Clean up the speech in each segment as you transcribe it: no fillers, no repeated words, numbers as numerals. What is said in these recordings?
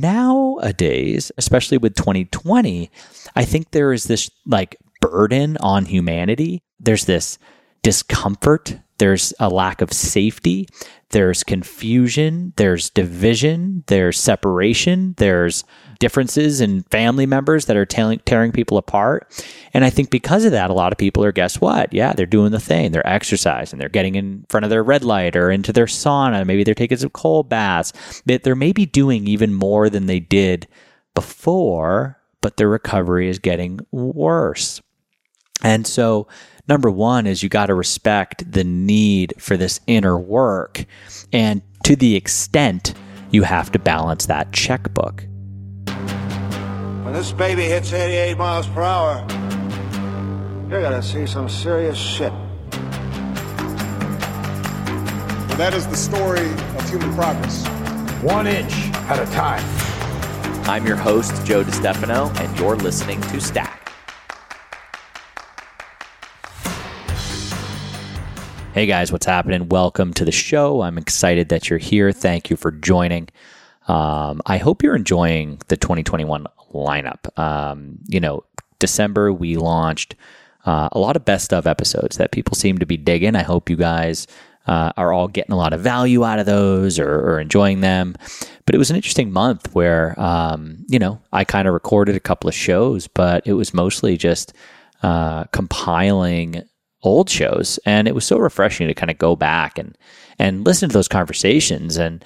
nowadays, especially with 2020, I think there is this like burden on humanity. There's this discomfort. There's a lack of safety. There's confusion. There's division. There's separation. There's differences in family members that are tearing people apart. And I think because of that, a lot of people are, guess what? Yeah, they're doing the thing. They're exercising. They're getting in front of their red light or into their sauna. Maybe they're taking some cold baths. They're maybe doing even more than they did before, but their recovery is getting worse. And so, number one is you got to respect the need for this inner work, and to the extent you have to balance that checkbook. When this baby hits 88 miles per hour, you're gonna see some serious shit. Well, that is the story of human progress, 1 inch at a time. I'm your host, Joe DiStefano, and you're listening to Stack. Hey guys, what's happening? Welcome to the show. I'm excited that you're here. Thank you for joining. I hope you're enjoying the 2021 lineup. December, we launched a lot of best of episodes that people seem to be digging. I hope you guys are all getting a lot of value out of those or enjoying them. But it was an interesting month where, I kind of recorded a couple of shows, but it was mostly just compiling old shows, and it was so refreshing to kind of go back and listen to those conversations and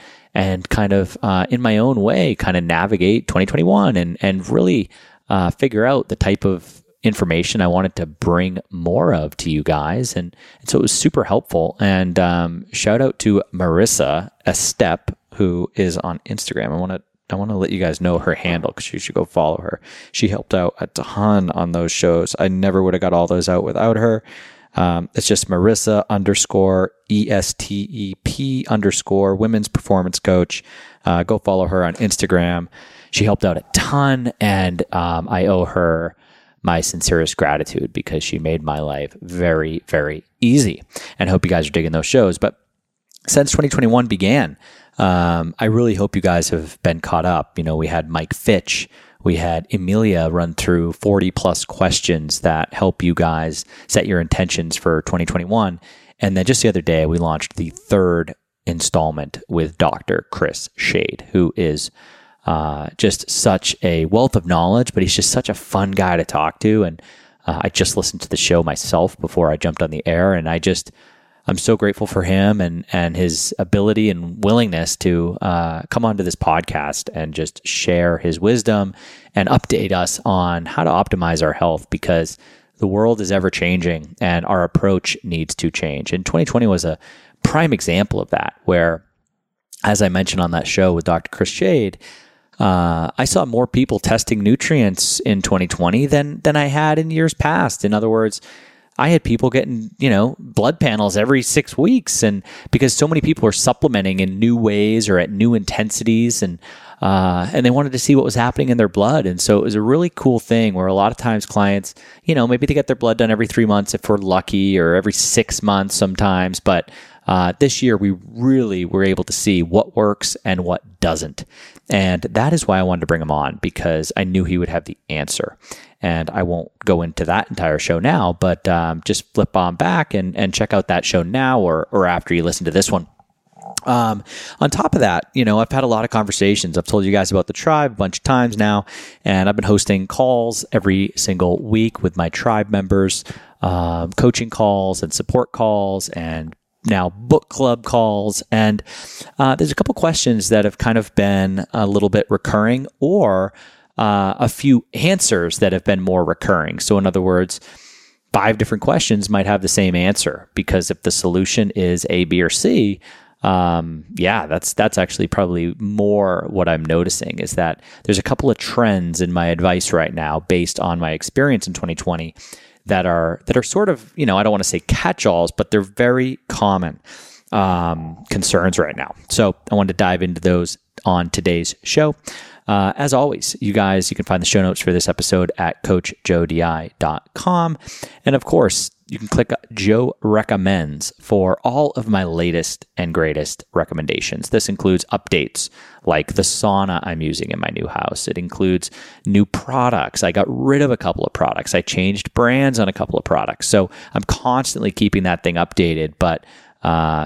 kind of in my own way kind of navigate 2021 and really figure out the type of information I wanted to bring more of to you guys, and so it was super helpful. And shout out to Marissa Estep, who is on Instagram. I want to let you guys know her handle because you should go follow her. She helped out a ton on those shows. I never would have got all those out without her. It's just Marissa_ESTEP_ women's performance coach. Go follow her on Instagram. She helped out a ton, and I owe her my sincerest gratitude because she made my life very, very easy. And I hope you guys are digging those shows. But since 2021 began, I really hope you guys have been caught up. You know, we had Mike Fitch. We had Emilia run through 40 plus questions that help you guys set your intentions for 2021. And then just the other day, we launched the third installment with Dr. Chris Shade, who is just such a wealth of knowledge, but he's just such a fun guy to talk to. And I just listened to the show myself before I jumped on the air, and I'm so grateful for him and his ability and willingness to come onto this podcast and just share his wisdom and update us on how to optimize our health, because the world is ever changing and our approach needs to change. And 2020 was a prime example of that, where, as I mentioned on that show with Dr. Chris Shade, I saw more people testing nutrients in 2020 than I had in years past. In other words, I had people getting, blood panels every 6 weeks, and because so many people are supplementing in new ways or at new intensities, and they wanted to see what was happening in their blood. And so it was a really cool thing where a lot of times clients, maybe they get their blood done every 3 months if we're lucky, or every 6 months sometimes. But this year we really were able to see what works and what doesn't. And that is why I wanted to bring him on, because I knew he would have the answer. And I won't go into that entire show now, but just flip on back and check out that show now or after you listen to this one. On top of that, I've had a lot of conversations. I've told you guys about the tribe a bunch of times now, and I've been hosting calls every single week with my tribe members, coaching calls and support calls and now book club calls. And there's a couple questions that have kind of been a little bit recurring, or a few answers that have been more recurring. So in other words, 5 different questions might have the same answer, because if the solution is A, B, or C, that's actually probably more what I'm noticing, is that there's a couple of trends in my advice right now based on my experience in 2020 that are sort of, I don't want to say catch-alls, but they're very common concerns right now. So I wanted to dive into those on today's show. As always, you can find the show notes for this episode at coachjodi.com. And of course, you can click Joe Recommends for all of my latest and greatest recommendations. This includes updates like the sauna I'm using in my new house. It includes new products. I got rid of a couple of products. I changed brands on a couple of products. So I'm constantly keeping that thing updated. But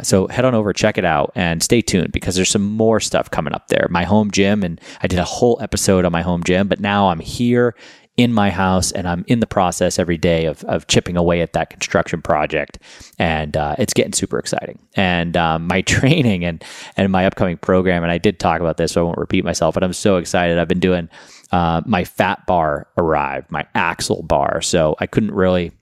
so head on over, check it out, and stay tuned because there's some more stuff coming up there. My home gym, and I did a whole episode on my home gym, but now I'm here in my house and I'm in the process every day of chipping away at that construction project. And it's getting super exciting. And my training and my upcoming program, and I did talk about this, so I won't repeat myself, but I'm so excited. I've been doing my fat bar arrived, my axle bar. So I couldn't really...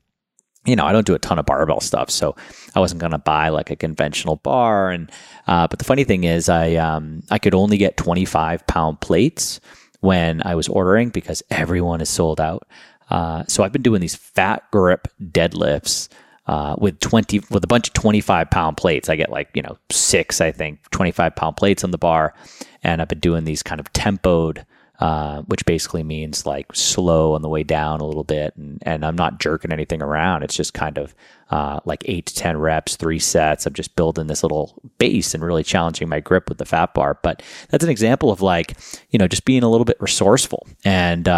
you know, I don't do a ton of barbell stuff, so I wasn't going to buy like a conventional bar. And but the funny thing is, I could only get 25-pound plates when I was ordering because everyone is sold out. So I've been doing these fat grip deadlifts with a bunch of 25-pound plates. I get like 6, I think, 25-pound plates on the bar, and I've been doing these kind of tempoed. Which basically means like slow on the way down a little bit, and I'm not jerking anything around. It's just kind of like 8 to 10 reps, 3 sets. I'm just building this little base and really challenging my grip with the fat bar. But that's an example of like, just being a little bit resourceful. And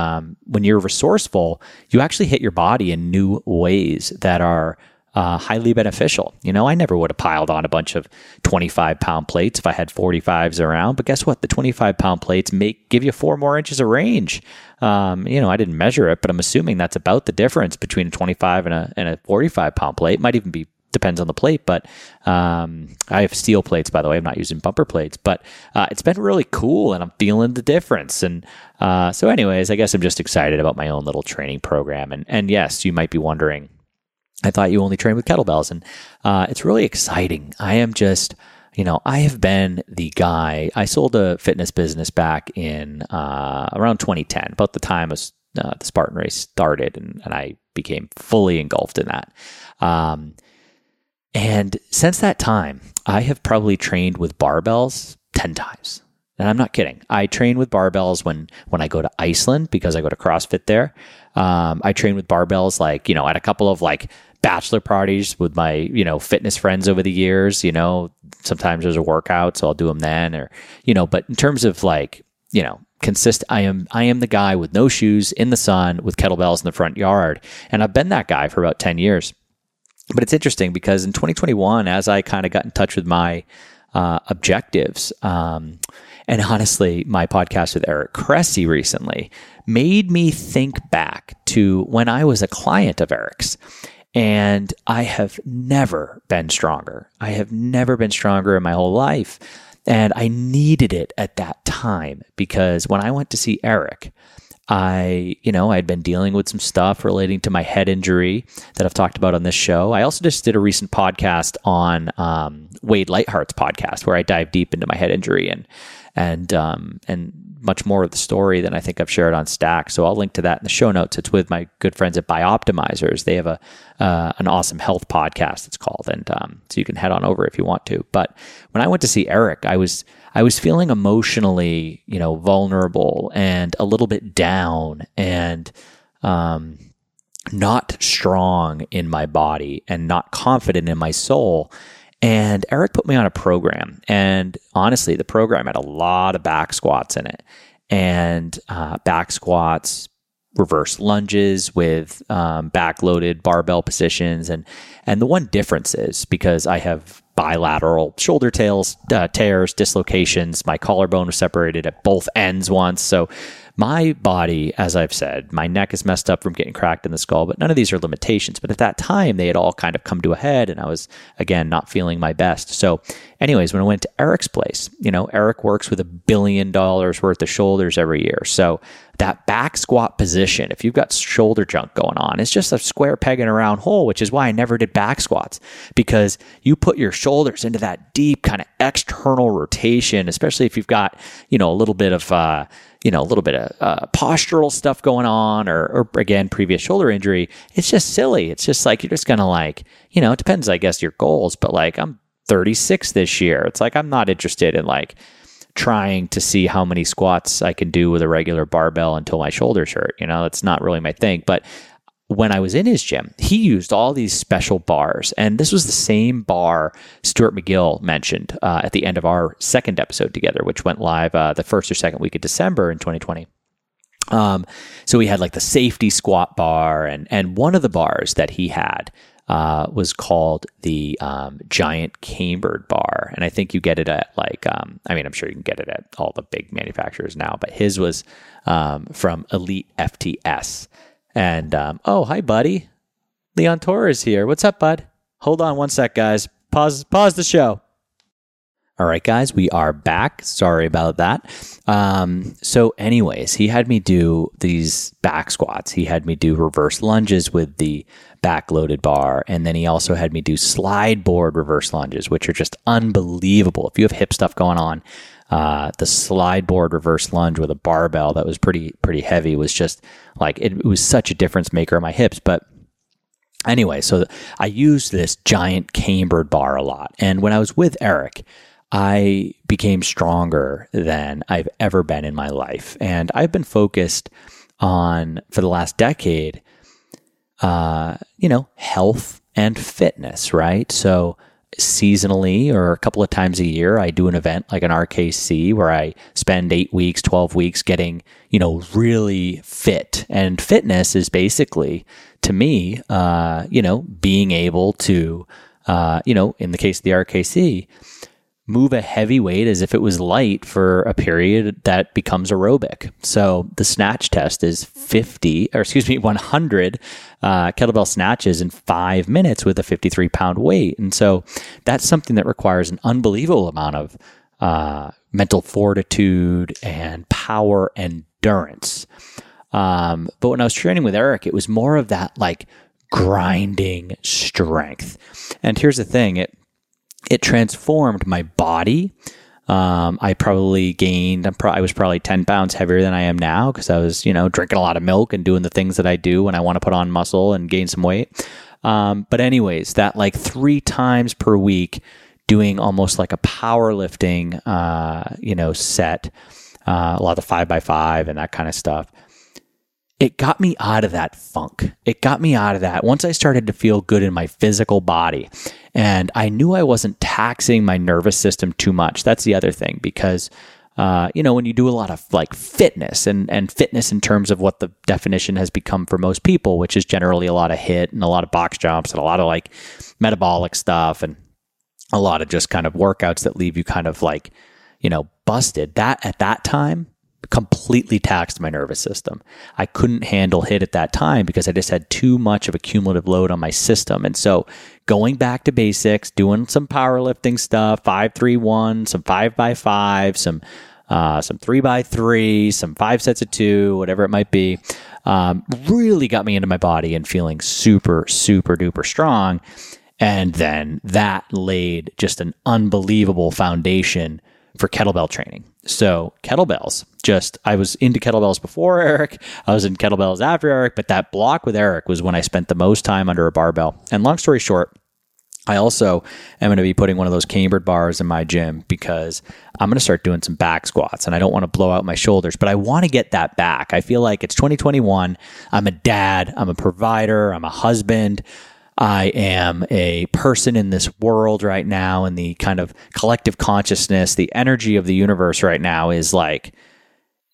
when you're resourceful, you actually hit your body in new ways that are highly beneficial. I never would have piled on a bunch of 25-pound plates if I had 45s around, but guess what? The 25-pound plates give you 4 more inches of range. I didn't measure it, but I'm assuming that's about the difference between a 25 and a 45-pound plate. Might even be, depends on the plate, but I have steel plates, by the way. I'm not using bumper plates, but it's been really cool and I'm feeling the difference. And so anyways, I guess I'm just excited about my own little training program. And yes, you might be wondering, I thought you only trained with kettlebells, and it's really exciting. I am just, I have been the guy. I sold a fitness business back in around 2010, about the time the Spartan race started, and I became fully engulfed in that. And since that time, I have probably trained with barbells 10 times. And I'm not kidding. I train with barbells when I go to Iceland because I go to CrossFit there. I train with barbells at a couple of bachelor parties with my, fitness friends over the years. Sometimes there's a workout, so I'll do them then but in terms of I am the guy with no shoes in the sun with kettlebells in the front yard. And I've been that guy for about 10 years. But it's interesting because in 2021, as I kind of got in touch with my objectives, and honestly, my podcast with Eric Cressy recently made me think back to when I was a client of Eric's, and I have never been stronger. I have never been stronger in my whole life, and I needed it at that time because when I went to see Eric, I had been dealing with some stuff relating to my head injury that I've talked about on this show. I also just did a recent podcast on Wade Lighthart's podcast where I dive deep into my head injury and much more of the story than I think I've shared on Stack. So I'll link to that in the show notes. It's with my good friends at Bioptimizers. They have an awesome health podcast, it's called, and so you can head on over if you want to. But when I went to see Eric, I was feeling emotionally, vulnerable and a little bit down and not strong in my body and not confident in my soul. And Eric put me on a program. And honestly, the program had a lot of back squats in it. And back squats, reverse lunges with back-loaded barbell positions. And the one difference is because I have bilateral shoulder tears, dislocations. My collarbone was separated at both ends once. So my body, as I've said, my neck is messed up from getting cracked in the skull, but none of these are limitations. But at that time, they had all kind of come to a head, and I was, again, not feeling my best. So anyways, when I went to Eric's place, Eric works with $1 billion worth of shoulders every year. So that back squat position, if you've got shoulder junk going on, it's just a square peg in a round hole, which is why I never did back squats, because you put your shoulders into that deep kind of external rotation, especially if you've got, a little bit of... postural stuff going on or again, previous shoulder injury. It's just silly. It's just like, you're just going to it depends, I guess, your goals, but I'm 36 this year. It's I'm not interested in trying to see how many squats I can do with a regular barbell until my shoulders hurt. It's not really my thing, but when I was in his gym, he used all these special bars. And this was the same bar Stuart McGill mentioned at the end of our second episode together, which went live the first or second week of December in 2020. So he had like the safety squat bar, and one of the bars that he had was called the Giant Cambered Bar. And I think you get it at like, I mean, I'm sure you can get it at all the big manufacturers now, but his was from Elite FTS. And, oh, hi, buddy. Leon Torres here. What's up, bud? Hold on one sec, guys. Pause the show. All right, guys, we are back. Sorry about that. So anyways, he had me do these back squats. He had me do reverse lunges with the back loaded bar. And then he also had me do slide board reverse lunges, which are just unbelievable. If you have hip stuff going on, the slide board reverse lunge with a barbell that was pretty heavy was just like, it was such a difference maker on my hips. But anyway, so I used this Giant Cambered Bar a lot. And when I was with Eric, I became stronger than I've ever been in my life. And I've been focused on, for the last decade, health and fitness, right? So seasonally or a couple of times a year, I do an event like an RKC where I spend 8 weeks, 12 weeks getting, really fit. And fitness is basically, to me, being able to, in the case of the RKC, move a heavy weight as if it was light for a period that becomes aerobic. So the snatch test is 100 kettlebell snatches in 5 minutes with a 53-pound weight. And so that's something that requires an unbelievable amount of mental fortitude and power and endurance. But when I was training with Eric, it was more of that like grinding strength. And here's the thing, it transformed my body. I was probably 10 pounds heavier than I am now because I was, drinking a lot of milk and doing the things that I do when I want to put on muscle and gain some weight. But anyways, that like 3 times per week doing almost like a powerlifting, set, a lot of 5x5 and that kind of stuff. It got me out of that funk. It got me out of that. Once I started to feel good in my physical body, and I knew I wasn't taxing my nervous system too much. That's the other thing, because, when you do a lot of like fitness and fitness in terms of what the definition has become for most people, which is generally a lot of HIIT and a lot of box jumps and a lot of like metabolic stuff and a lot of just kind of workouts that leave you kind of like, busted. That at that time completely taxed my nervous system. I couldn't handle HIIT at that time because I just had too much of a cumulative load on my system. And so going back to basics, doing some powerlifting stuff, 5-3-1, some 5x5, some 3x3, some 5 sets of 2, whatever it might be, really got me into my body and feeling super, super duper strong. And then that laid just an unbelievable foundation for kettlebell training. So kettlebells, I was into kettlebells before Eric. I was in kettlebells after Eric, but that block with Eric was when I spent the most time under a barbell. And long story short, I also am going to be putting one of those cambered bars in my gym because I'm going to start doing some back squats and I don't want to blow out my shoulders, but I want to get that back. I feel like it's 2021. I'm a dad. I'm a provider. I'm a husband. I am a person in this world right now, and the kind of collective consciousness, the energy of the universe right now is like,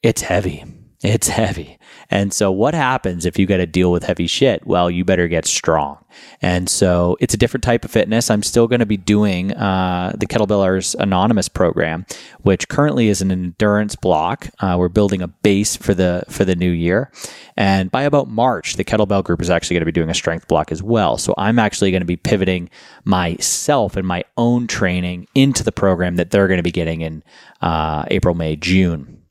it's heavy. It's heavy. And so what happens if you got to deal with heavy shit? Well, you better get strong. And so it's a different type of fitness. I'm still going to be doing the Kettlebells Anonymous program, which currently is an endurance block. We're building a base for the new year. And by about March, the kettlebell group is actually going to be doing a strength block as well. So I'm actually going to be pivoting myself and my own training into the program that they're going to be getting in April, May, June.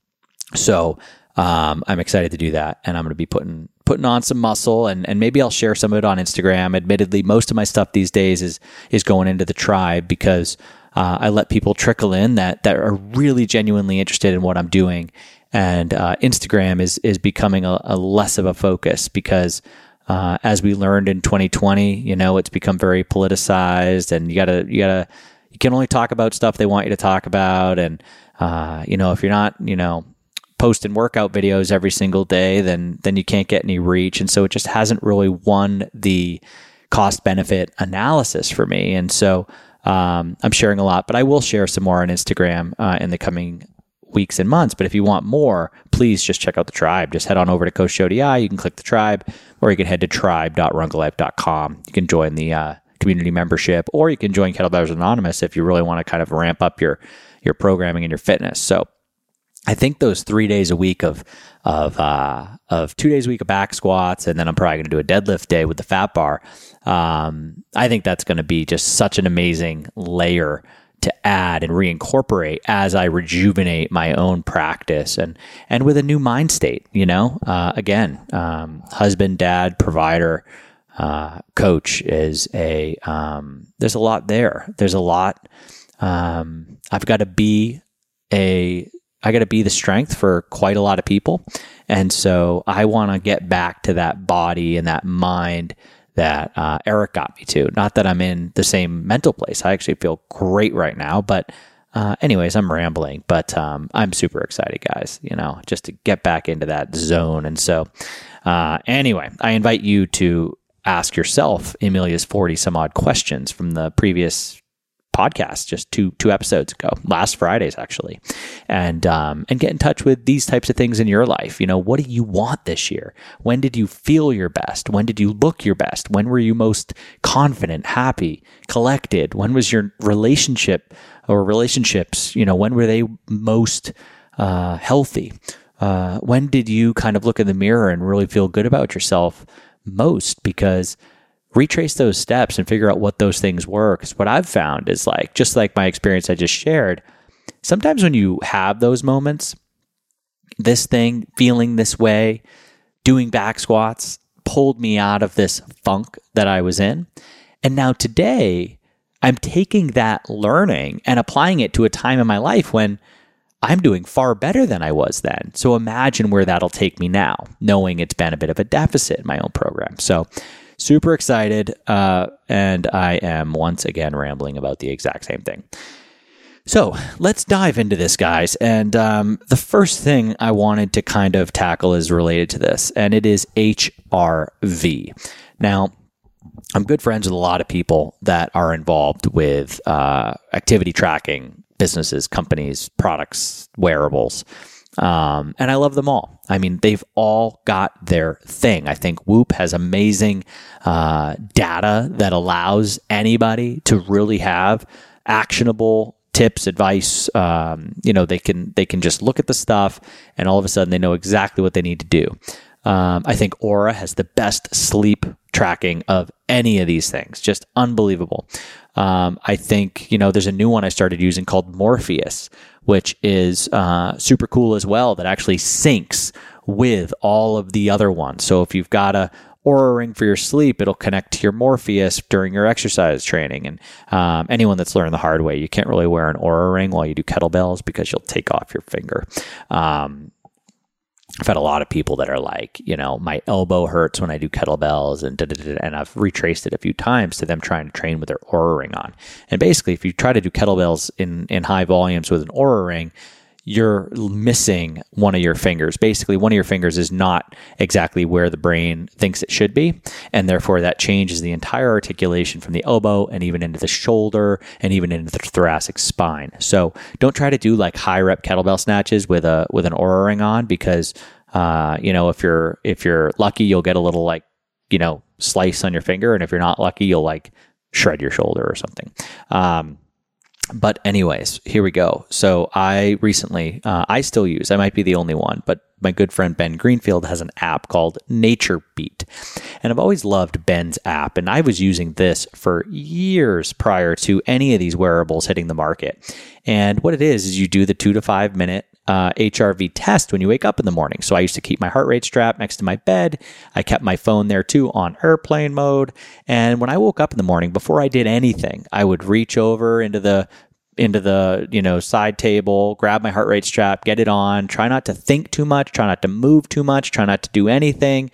So I'm excited to do that, and I'm going to be putting on some muscle, and maybe I'll share some of it on Instagram. Admittedly, most of my stuff these days is going into the tribe because I let people trickle in that are really genuinely interested in what I'm doing, and Instagram is becoming a less of a focus because as we learned in 2020, it's become very politicized, and you can only talk about stuff they want you to talk about, and if you're not posting workout videos every single day, then you can't get any reach. And so it just hasn't really won the cost benefit analysis for me. And so I'm sharing a lot, but I will share some more on Instagram in the coming weeks and months. But if you want more, please just check out the tribe. Just head on over to Coach Joe DI. You can click the tribe, or you can head to tribe.rungolife.com. You can join the community membership, or you can join Kettlebells Anonymous if you really want to kind of ramp up your programming and your fitness. So I think those 3 days a week of 2 days a week of back squats, and then I'm probably going to do a deadlift day with the fat bar. I think that's going to be just such an amazing layer to add and reincorporate as I rejuvenate my own practice and with a new mind state, you know, husband, dad, provider, coach is there's a lot there. There's a lot. I got to be the strength for quite a lot of people. And so I want to get back to that body and that mind that Eric got me to. Not that I'm in the same mental place. I actually feel great right now. But anyways, I'm rambling. But I'm super excited, guys, you know, just to get back into that zone. And so anyway, I invite you to ask yourself Emilia's 40 some odd questions from the previous podcast, just two episodes ago, last Fridays actually, and get in touch with these types of things in your life. You know, what do you want this year? When did you feel your best? When did you look your best? When were you most confident, happy, collected? When was your relationship or relationships, you know, when were they most healthy? When did you kind of look in the mirror and really feel good about yourself most? Because retrace those steps and figure out what those things were. Because what I've found is, like, just like my experience I just shared, sometimes when you have those moments, this thing, feeling this way, doing back squats, pulled me out of this funk that I was in. And now today, I'm taking that learning and applying it to a time in my life when I'm doing far better than I was then. So imagine where that'll take me now, knowing it's been a bit of a deficit in my own program. So super excited, and I am once again rambling about the exact same thing. So let's dive into this, guys. And the first thing I wanted to kind of tackle is related to this, and it is HRV. Now, I'm good friends with a lot of people that are involved with activity tracking, businesses, companies, products, wearables. And I love them all. I mean, they've all got their thing. I think Whoop has amazing data that allows anybody to really have actionable tips, advice. You know, they can just look at the stuff, and all of a sudden they know exactly what they need to do. I think Aura has the best sleep tracking of any of these things. Just unbelievable. I think, you know, there's a new one I started using called Morpheus, which is super cool as well, that actually syncs with all of the other ones. So if you've got a Aura ring for your sleep, it'll connect to your Morpheus during your exercise training. And anyone that's learned the hard way, you can't really wear an Aura ring while you do kettlebells because you'll take off your finger. I've had a lot of people that are like, you know, my elbow hurts when I do kettlebells, and I've retraced it a few times to them trying to train with their Aura ring on. And basically, if you try to do kettlebells in high volumes with an Aura ring, you're missing one of your fingers. Basically, one of your fingers is not exactly where the brain thinks it should be. And therefore, that changes the entire articulation from the elbow and even into the shoulder and even into the thoracic spine. So don't try to do like high rep kettlebell snatches with an Aura ring on, because, you know, if you're lucky, you'll get a little, like, you know, slice on your finger. And if you're not lucky, you'll like shred your shoulder or something. But anyways, here we go. So I recently, I might be the only one, but my good friend Ben Greenfield has an app called Nature Beat. And I've always loved Ben's app. And I was using this for years prior to any of these wearables hitting the market. And what it is you do the 2 to 5 minute HRV test when you wake up in the morning. So I used to keep my heart rate strap next to my bed. I kept my phone there too on airplane mode. And when I woke up in the morning, before I did anything, I would reach over into the, you know, side table, grab my heart rate strap, get it on, try not to think too much, try not to move too much, try not to do anything,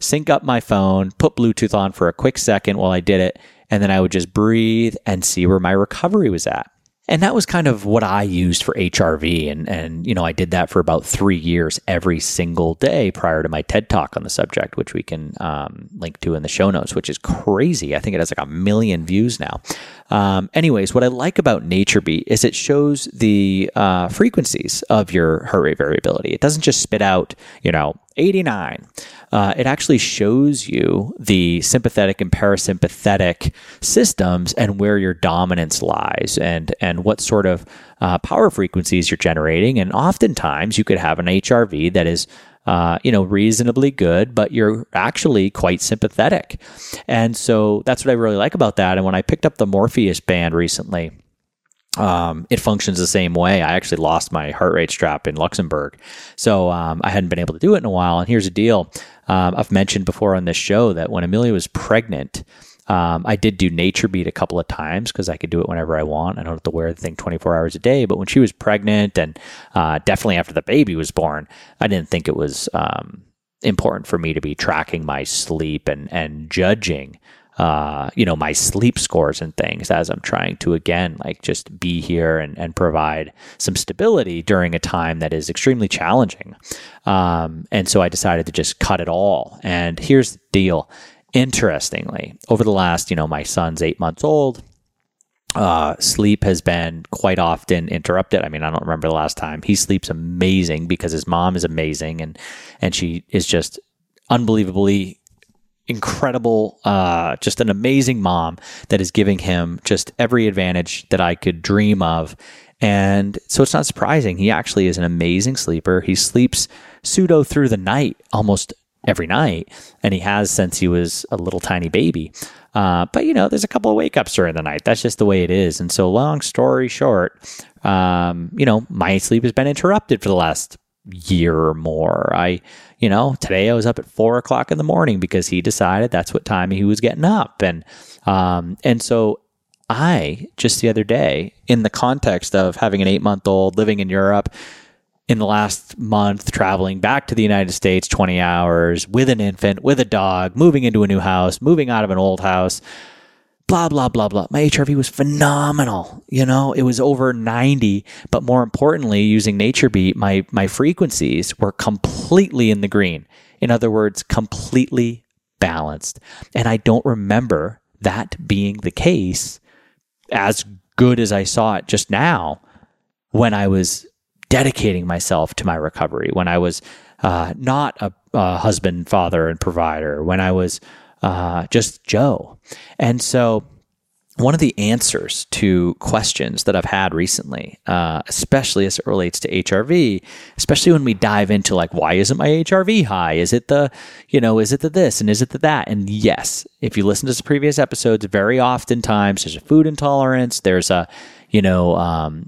sync up my phone, put Bluetooth on for a quick second while I did it. And then I would just breathe and see where my recovery was at. And that was kind of what I used for HRV. And you know, I did that for about 3 years every single day prior to my TED Talk on the subject, which we can link to in the show notes, which is crazy. I think it has like 1 million views now. Anyways, what I like about Nature Beat is it shows the frequencies of your heart rate variability. It doesn't just spit out, you know, 89. It actually shows you the sympathetic and parasympathetic systems and where your dominance lies and what sort of power frequencies you're generating. And oftentimes you could have an HRV that is reasonably good, but you're actually quite sympathetic. And so that's what I really like about that. And when I picked up the Morpheus band recently, it functions the same way. I actually lost my heart rate strap in Luxembourg. So I hadn't been able to do it in a while. And here's the deal. I've mentioned before on this show that when Emilia was pregnant, I did do Nature Beat a couple of times because I could do it whenever I want. I don't have to wear the thing 24 hours a day. But when she was pregnant and definitely after the baby was born, I didn't think it was important for me to be tracking my sleep and judging my sleep scores and things as I'm trying to, again, like just be here and provide some stability during a time that is extremely challenging. And so I decided to just cut it all. And here's the deal. Interestingly, over the last, my son's 8 months old, sleep has been quite often interrupted. I mean, I don't remember the last time. He sleeps amazing because his mom is amazing and she is just unbelievably incredible, just an amazing mom that is giving him just every advantage that I could dream of. And so it's not surprising. He actually is an amazing sleeper. He sleeps pseudo through the night almost every night. And he has since he was a little tiny baby. But there's a couple of wake ups during the night. That's just the way it is. And so long story short, my sleep has been interrupted for the last year or more. Today I was up at 4 o'clock in the morning because he decided that's what time he was getting up. And so I just the other day, in the context of having an 8-month-old living in Europe, in the last month, traveling back to the United States, 20 hours with an infant, with a dog, moving into a new house, moving out of an old house, blah, blah, blah, blah. My HRV was phenomenal. It was over 90, but more importantly, using Nature Beat, my frequencies were completely in the green. In other words, completely balanced. And I don't remember that being the case as good as I saw it just now when I was dedicating myself to my recovery, when I was not a husband, father, and provider, when I was just Joe. And so one of the answers to questions that I've had recently, especially as it relates to HRV, especially when we dive into like, why isn't my HRV high? Is it the, is it the this and is it the that? And yes, if you listen to the previous episodes, very oftentimes there's a food intolerance, there's a,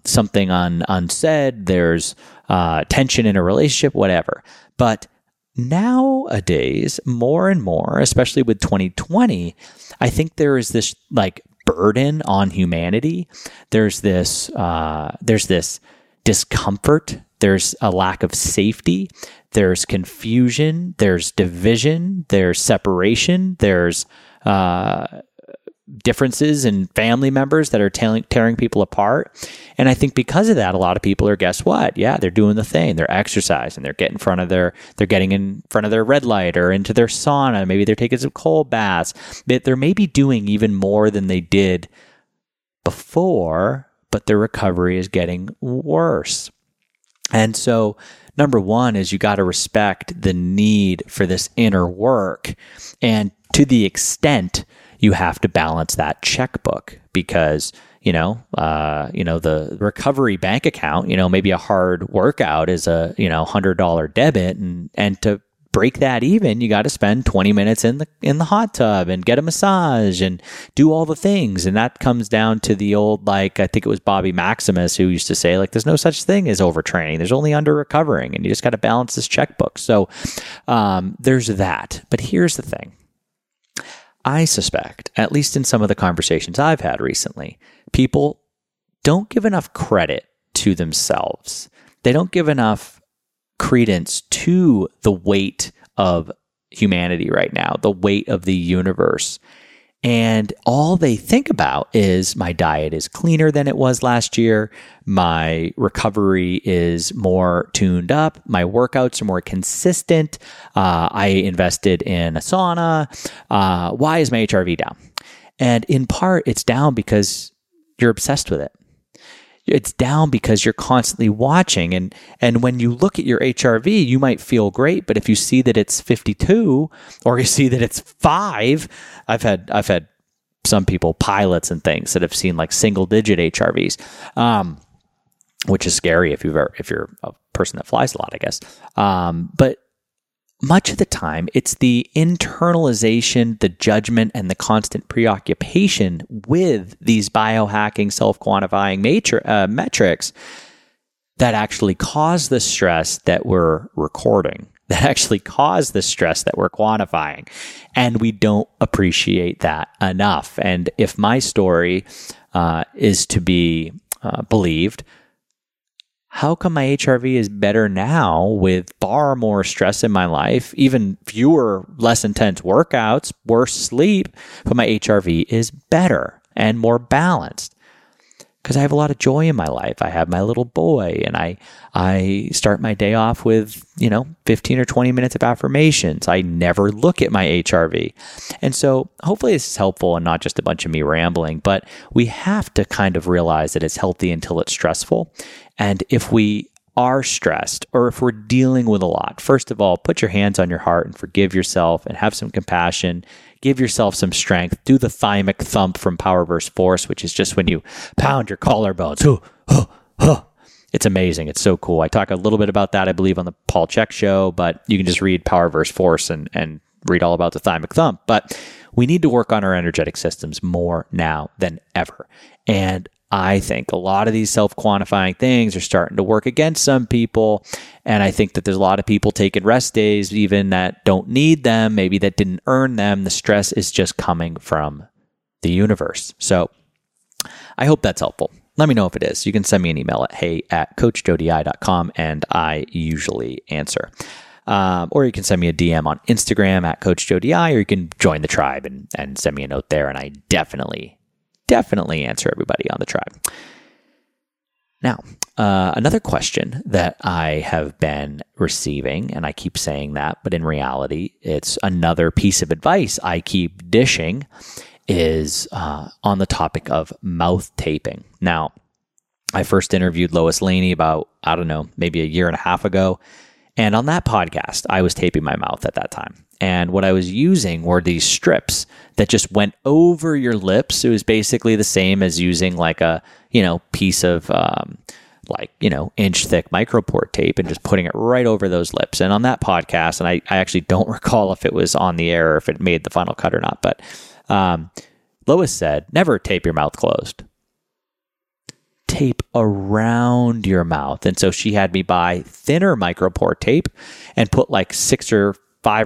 something unsaid, there's tension in a relationship, whatever. But nowadays, more and more, especially with 2020, I think there is this like burden on humanity. There's this discomfort. There's a lack of safety. There's confusion. There's division. There's separation. There's differences in family members that are tearing people apart. And I think because of that, a lot of people are, guess what? Yeah, they're doing the thing. They're exercising. They're getting in front of their red light or into their sauna. Maybe they're taking some cold baths. They're maybe doing even more than they did before, but their recovery is getting worse. And so number one is you got to respect the need for this inner work. And to the extent you have to balance that checkbook because, the recovery bank account, maybe a hard workout is a, $100 debit and to break that even, you got to spend 20 minutes in the hot tub and get a massage and do all the things. And that comes down to the old, like, I think it was Bobby Maximus who used to say, like, there's no such thing as overtraining. There's only under recovering and you just got to balance this checkbook. So, there's that, but here's the thing. I suspect, at least in some of the conversations I've had recently, people don't give enough credit to themselves. They don't give enough credence to the weight of humanity right now, the weight of the universe. And all they think about is my diet is cleaner than it was last year. My recovery is more tuned up. My workouts are more consistent. I invested in a sauna. Why is my HRV down? And in part, it's down because you're obsessed with it. It's down because you're constantly watching. And when you look at your HRV, you might feel great, but if you see that it's 52 or you see that it's 5, I've had some people, pilots and things, that have seen like single digit HRVs, which is scary if you're a person that flies a lot, I guess. But much of the time, it's the internalization, the judgment, and the constant preoccupation with these biohacking, self-quantifying metrics that actually cause the stress that we're recording, that actually cause the stress that we're quantifying. And we don't appreciate that enough. And if my story is to be believed, how come my HRV is better now with far more stress in my life, even fewer, less intense workouts, worse sleep, but my HRV is better and more balanced? Because I have a lot of joy in my life. I have my little boy, and I start my day off with, 15 or 20 minutes of affirmations. I never look at my HRV. And so hopefully this is helpful and not just a bunch of me rambling, but we have to kind of realize that it's healthy until it's stressful. And if we are stressed or if we're dealing with a lot, first of all, put your hands on your heart and forgive yourself and have some compassion. Give yourself some strength. Do the thymic thump from Power vs. Force, which is just when you pound your collarbones. It's amazing. It's so cool. I talk a little bit about that, I believe, on the Paul Check show, but you can just read Power vs. Force and read all about the thymic thump. But we need to work on our energetic systems more now than ever. And I think a lot of these self-quantifying things are starting to work against some people. And I think that there's a lot of people taking rest days even that don't need them, maybe that didn't earn them. The stress is just coming from the universe. So I hope that's helpful. Let me know if it is. You can send me an email at hey@coachjodi.com and I usually answer. Or you can send me a DM on Instagram at CoachJoDi, or you can join the tribe and send me a note there. And I definitely answer everybody on the tribe. Now, another question that I have been receiving, and I keep saying that, but in reality, it's another piece of advice I keep dishing, is on the topic of mouth taping. Now, I first interviewed Lois Laney about, maybe a year and a half ago. And on that podcast, I was taping my mouth at that time. And what I was using were these strips that just went over your lips. It was basically the same as using like a, piece of inch thick microport tape and just putting it right over those lips. And on that podcast, and I actually don't recall if it was on the air or if it made the final cut or not, but Lois said, never tape your mouth closed. Tape around your mouth. And so she had me buy thinner micropore tape and put like 5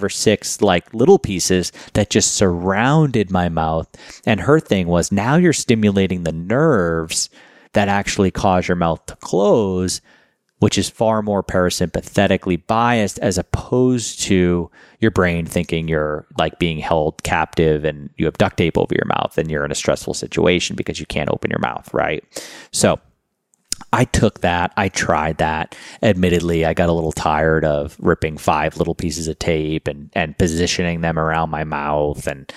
or 6 like little pieces that just surrounded my mouth. And her thing was, now you're stimulating the nerves that actually cause your mouth to close, which is far more parasympathetically biased as opposed to your brain thinking you're like being held captive and you have duct tape over your mouth and you're in a stressful situation because you can't open your mouth, right? So I took that. I tried that. Admittedly, I got a little tired of ripping 5 little pieces of tape and positioning them around my mouth and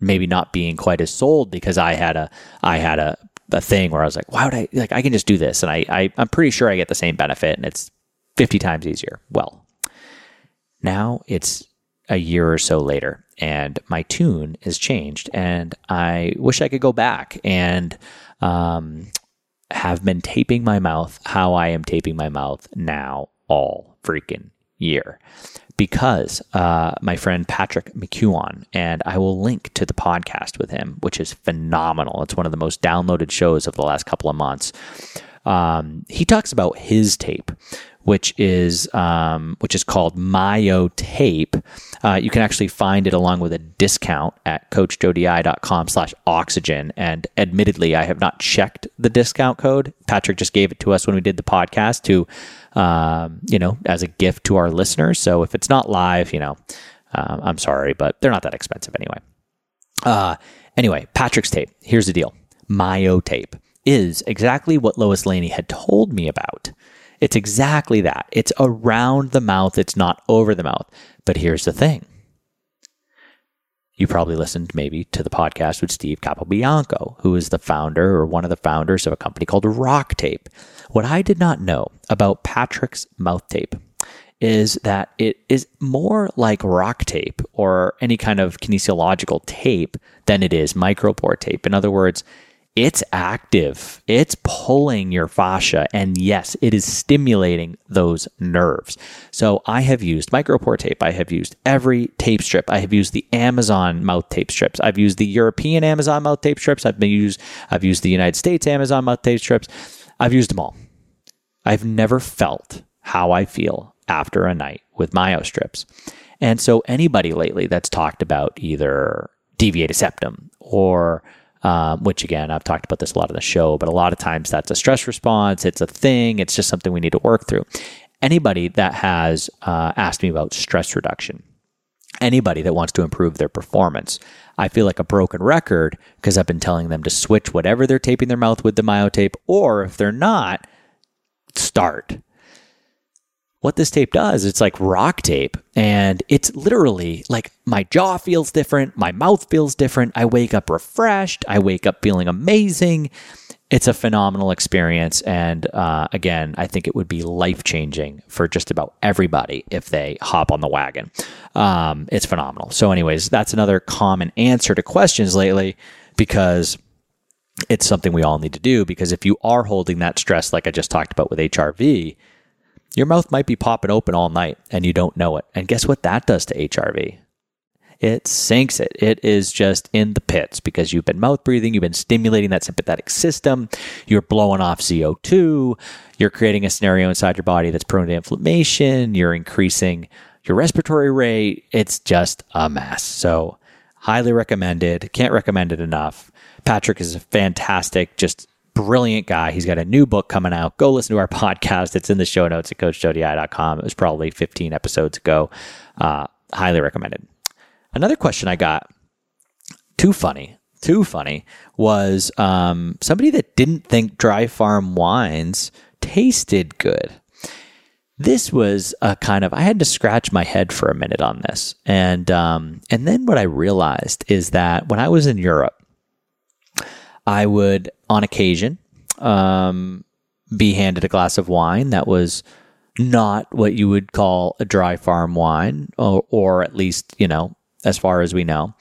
maybe not being quite as sold because I had a thing where I was like, why would I, like, I can just do this. And I'm pretty sure I get the same benefit and it's 50 times easier. Well, now it's a year or so later and my tune is changed and I wish I could go back and, have been taping my mouth how I am taping my mouth now all freaking year. Because my friend Patrick McEwan, and I will link to the podcast with him, which is phenomenal. It's one of the most downloaded shows of the last couple of months. He talks about his tape, which is called Myotape. You can actually find it along with a discount at coachjodi.com/oxygen. And admittedly, I have not checked the discount code. Patrick just gave it to us when we did the podcast as a gift to our listeners. So if it's not live, I'm sorry, but they're not that expensive anyway. Anyway, Patrick's tape. Here's the deal. Myotape is exactly what Lois Laney had told me about. It's exactly that. It's around the mouth. It's not over the mouth. But here's the thing. You probably listened maybe to the podcast with Steve Capobianco, who is the founder or one of the founders of a company called Rock Tape. What I did not know about Patrick's mouth tape is that it is more like rock tape or any kind of kinesiological tape than it is micropore tape. In other words, it's active. It's pulling your fascia. And yes, it is stimulating those nerves. So I have used micropore tape. I have used every tape strip. I have used the Amazon mouth tape strips. I've used the European Amazon mouth tape strips. I've used the United States Amazon mouth tape strips. I've used them all. I've never felt how I feel after a night with myo strips. And so anybody lately that's talked about either deviated septum or which again, I've talked about this a lot on the show, but a lot of times that's a stress response. It's a thing. It's just something we need to work through. Anybody that has asked me about stress reduction, anybody that wants to improve their performance, I feel like a broken record because I've been telling them to switch whatever they're taping their mouth with the myotape, or if they're not, start. What this tape does, it's like rock tape, and it's literally like my jaw feels different, my mouth feels different, I wake up refreshed, I wake up feeling amazing. It's a phenomenal experience, and again, I think it would be life-changing for just about everybody if they hop on the wagon. It's phenomenal. So anyways, that's another common answer to questions lately because it's something we all need to do, because if you are holding that stress like I just talked about with HRV, your mouth might be popping open all night and you don't know it. And guess what that does to HRV? It sinks it. It is just in the pits because you've been mouth breathing. You've been stimulating that sympathetic system. You're blowing off CO2. You're creating a scenario inside your body that's prone to inflammation. You're increasing your respiratory rate. It's just a mess. So highly recommended. Can't recommend it enough. Patrick is a fantastic, just brilliant guy. He's got a new book coming out. Go listen to our podcast. It's in the show notes at CoachJoeDi.com. It was probably 15 episodes ago. Highly recommended. Another question I got, too funny, was somebody that didn't think Dry Farm Wines tasted good. This was a kind of, I had to scratch my head for a minute on this. And then what I realized is that when I was in Europe, I would, on occasion, be handed a glass of wine that was not what you would call a dry farm wine, or at least, you know, as far as we know.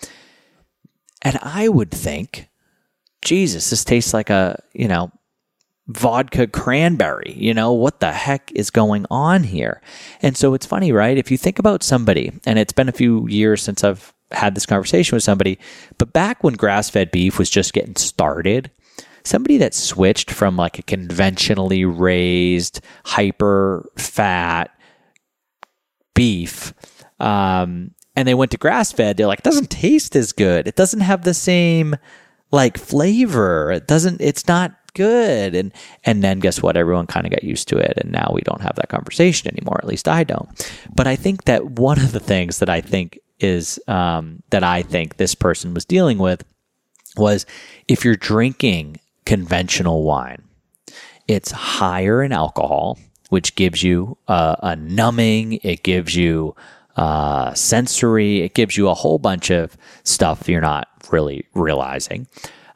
And I would think, Jesus, this tastes like a, you know, vodka cranberry. You know, what the heck is going on here? And so it's funny, right? If you think about somebody, and it's been a few years since I've had this conversation with somebody, but back when grass-fed beef was just getting started, somebody that switched from like a conventionally raised, hyper-fat beef, and they went to grass-fed, they're like, it doesn't taste as good. It doesn't have the same like flavor. It's not good. And then guess what? Everyone kind of got used to it. And now we don't have that conversation anymore. At least I don't. But I think that one of the things that I think is that I think this person was dealing with was, if you're drinking conventional wine, it's higher in alcohol, which gives you a numbing, it gives you sensory, it gives you a whole bunch of stuff you're not really realizing.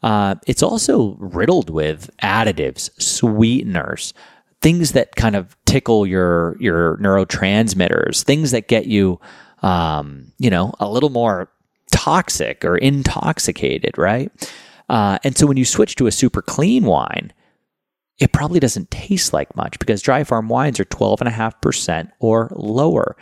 It's also riddled with additives, sweeteners, things that kind of tickle your neurotransmitters, things that get you a little more toxic or intoxicated, right? And so when you switch to a super clean wine, it probably doesn't taste like much because dry farm wines are 12.5% or lower.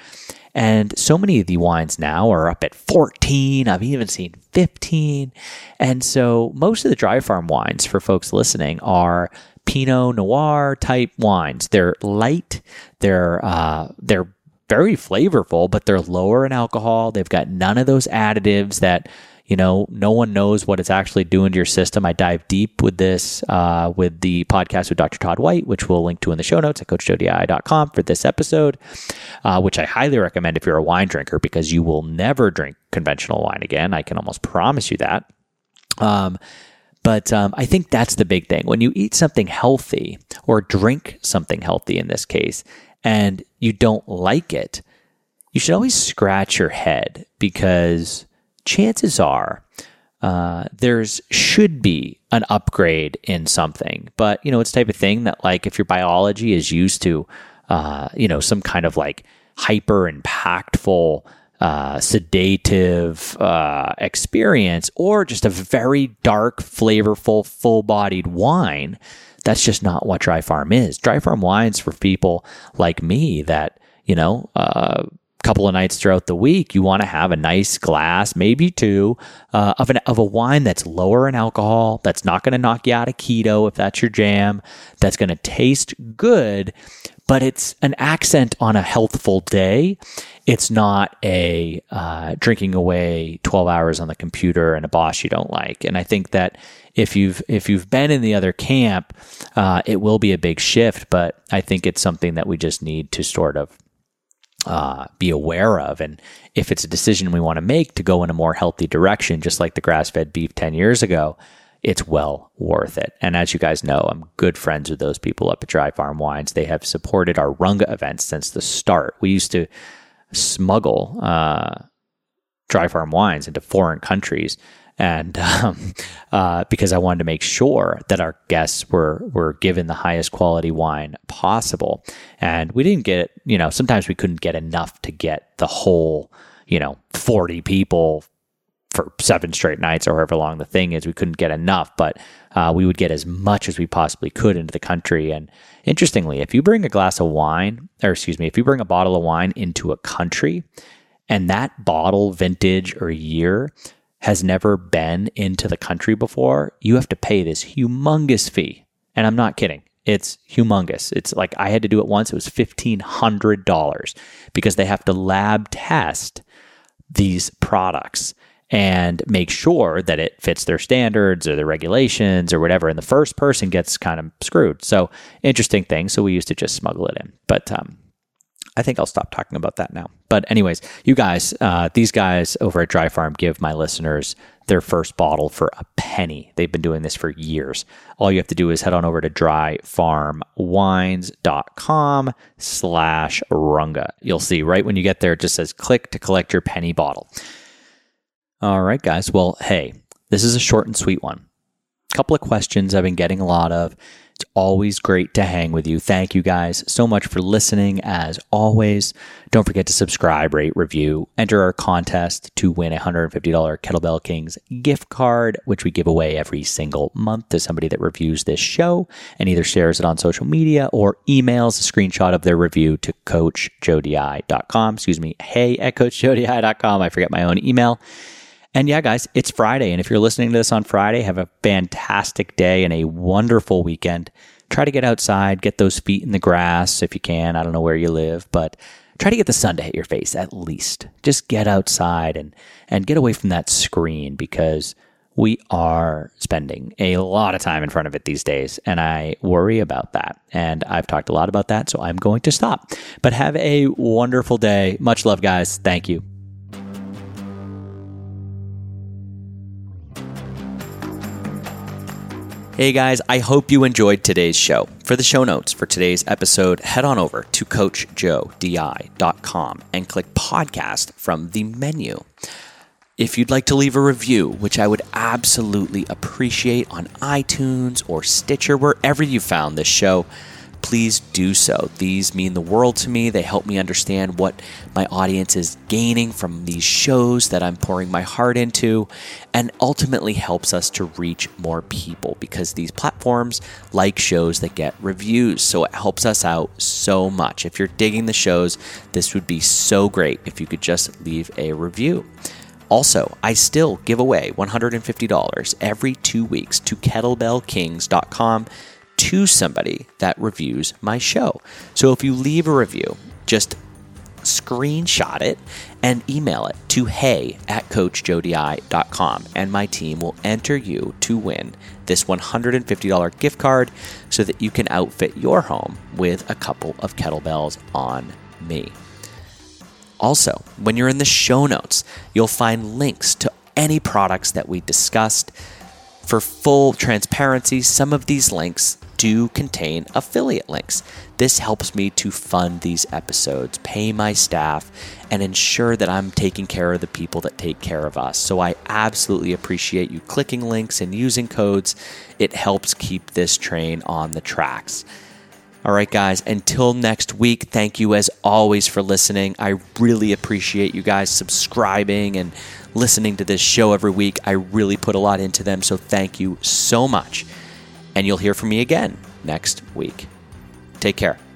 And so many of the wines now are up at 14. I've even seen 15. And so most of the dry farm wines, for folks listening, are Pinot Noir type wines. They're light. They're very flavorful, but they're lower in alcohol. They've got none of those additives that, You know, no one knows what it's actually doing to your system. I dive deep with this with the podcast with Dr. Todd White, which we'll link to in the show notes at coachjodii.com for this episode, which I highly recommend if you're a wine drinker, because you will never drink conventional wine again. I can almost promise you that. But I think that's the big thing. When you eat something healthy or drink something healthy in this case, and you don't like it, you should always scratch your head, because chances are there's should be an upgrade in something. But, you know, it's the type of thing that, like, if your biology is used to, you know, some kind of like hyper impactful sedative experience, or just a very dark, flavorful, full-bodied wine, that's just not what Dry Farm is. Dry Farm wines for people like me that, you know, couple of nights throughout the week, you want to have a nice glass, maybe two, of a wine that's lower in alcohol, that's not going to knock you out of keto if that's your jam, that's going to taste good, but it's an accent on a healthful day. It's not a drinking away 12 hours on the computer and a boss you don't like. And I think that if you've been in the other camp, it will be a big shift, but I think it's something that we just need to sort of be aware of. And if it's a decision we want to make to go in a more healthy direction, just like the grass-fed beef 10 years ago, it's well worth it. And as you guys know, I'm good friends with those people up at Dry Farm Wines. They have supported our Runga events since the start. We used to smuggle Dry Farm Wines into foreign countries, and because I wanted to make sure that our guests were given the highest quality wine possible. And we didn't get, you know, sometimes we couldn't get enough to get the whole, you know, 40 people for 7 straight nights or however long the thing is. We couldn't get enough, but we would get as much as we possibly could into the country. And interestingly, if you bring if you bring a bottle of wine into a country, and that bottle, vintage or year, has never been into the country before, you have to pay this humongous fee. And I'm not kidding. It's humongous. It's like, I had to do it once. It was $1,500, because they have to lab test these products and make sure that it fits their standards or their regulations or whatever. And the first person gets kind of screwed. So, interesting thing. So we used to just smuggle it in. But I think I'll stop talking about that now. But anyways, you guys, these guys over at Dry Farm give my listeners their first bottle for a penny. They've been doing this for years. All you have to do is head on over to dryfarmwines.com/Runga. You'll see right when you get there, it just says click to collect your penny bottle. All right, guys. Well, hey, this is a short and sweet one. A couple of questions I've been getting a lot of. It's always great to hang with you. Thank you guys so much for listening, as always. Don't forget to subscribe, rate, review, enter our contest to win a $150 Kettlebell Kings gift card, which we give away every single month to somebody that reviews this show and either shares it on social media or emails a screenshot of their review to coachjodii.com. Hey at coachjodii.com. I forget my own email. And yeah, guys, it's Friday. And if you're listening to this on Friday, have a fantastic day and a wonderful weekend. Try to get outside, get those feet in the grass if you can. I don't know where you live, but try to get the sun to hit your face at least. Just get outside and get away from that screen, because we are spending a lot of time in front of it these days, and I worry about that. And I've talked a lot about that, so I'm going to stop. But have a wonderful day. Much love, guys. Thank you. Hey guys, I hope you enjoyed today's show. For the show notes for today's episode, head on over to coachjodi.com and click podcast from the menu. If you'd like to leave a review, which I would absolutely appreciate, on iTunes or Stitcher, wherever you found this show, please do so. These mean the world to me. They help me understand what my audience is gaining from these shows that I'm pouring my heart into, and ultimately helps us to reach more people, because these platforms like shows that get reviews. So it helps us out so much. If you're digging the shows, this would be so great if you could just leave a review. Also, I still give away $150 every 2 weeks to kettlebellkings.com to somebody that reviews my show. So if you leave a review, just screenshot it and email it to hey@coachjodi.com, and my team will enter you to win this $150 gift card so that you can outfit your home with a couple of kettlebells on me. Also, when you're in the show notes, you'll find links to any products that we discussed. For full transparency, some of these links do contain affiliate links. This helps me to fund these episodes, pay my staff, and ensure that I'm taking care of the people that take care of us. So I absolutely appreciate you clicking links and using codes. It helps keep this train on the tracks. All right, guys, until next week, thank you as always for listening. I really appreciate you guys subscribing and listening to this show every week. I really put a lot into them, so thank you so much. And you'll hear from me again next week. Take care.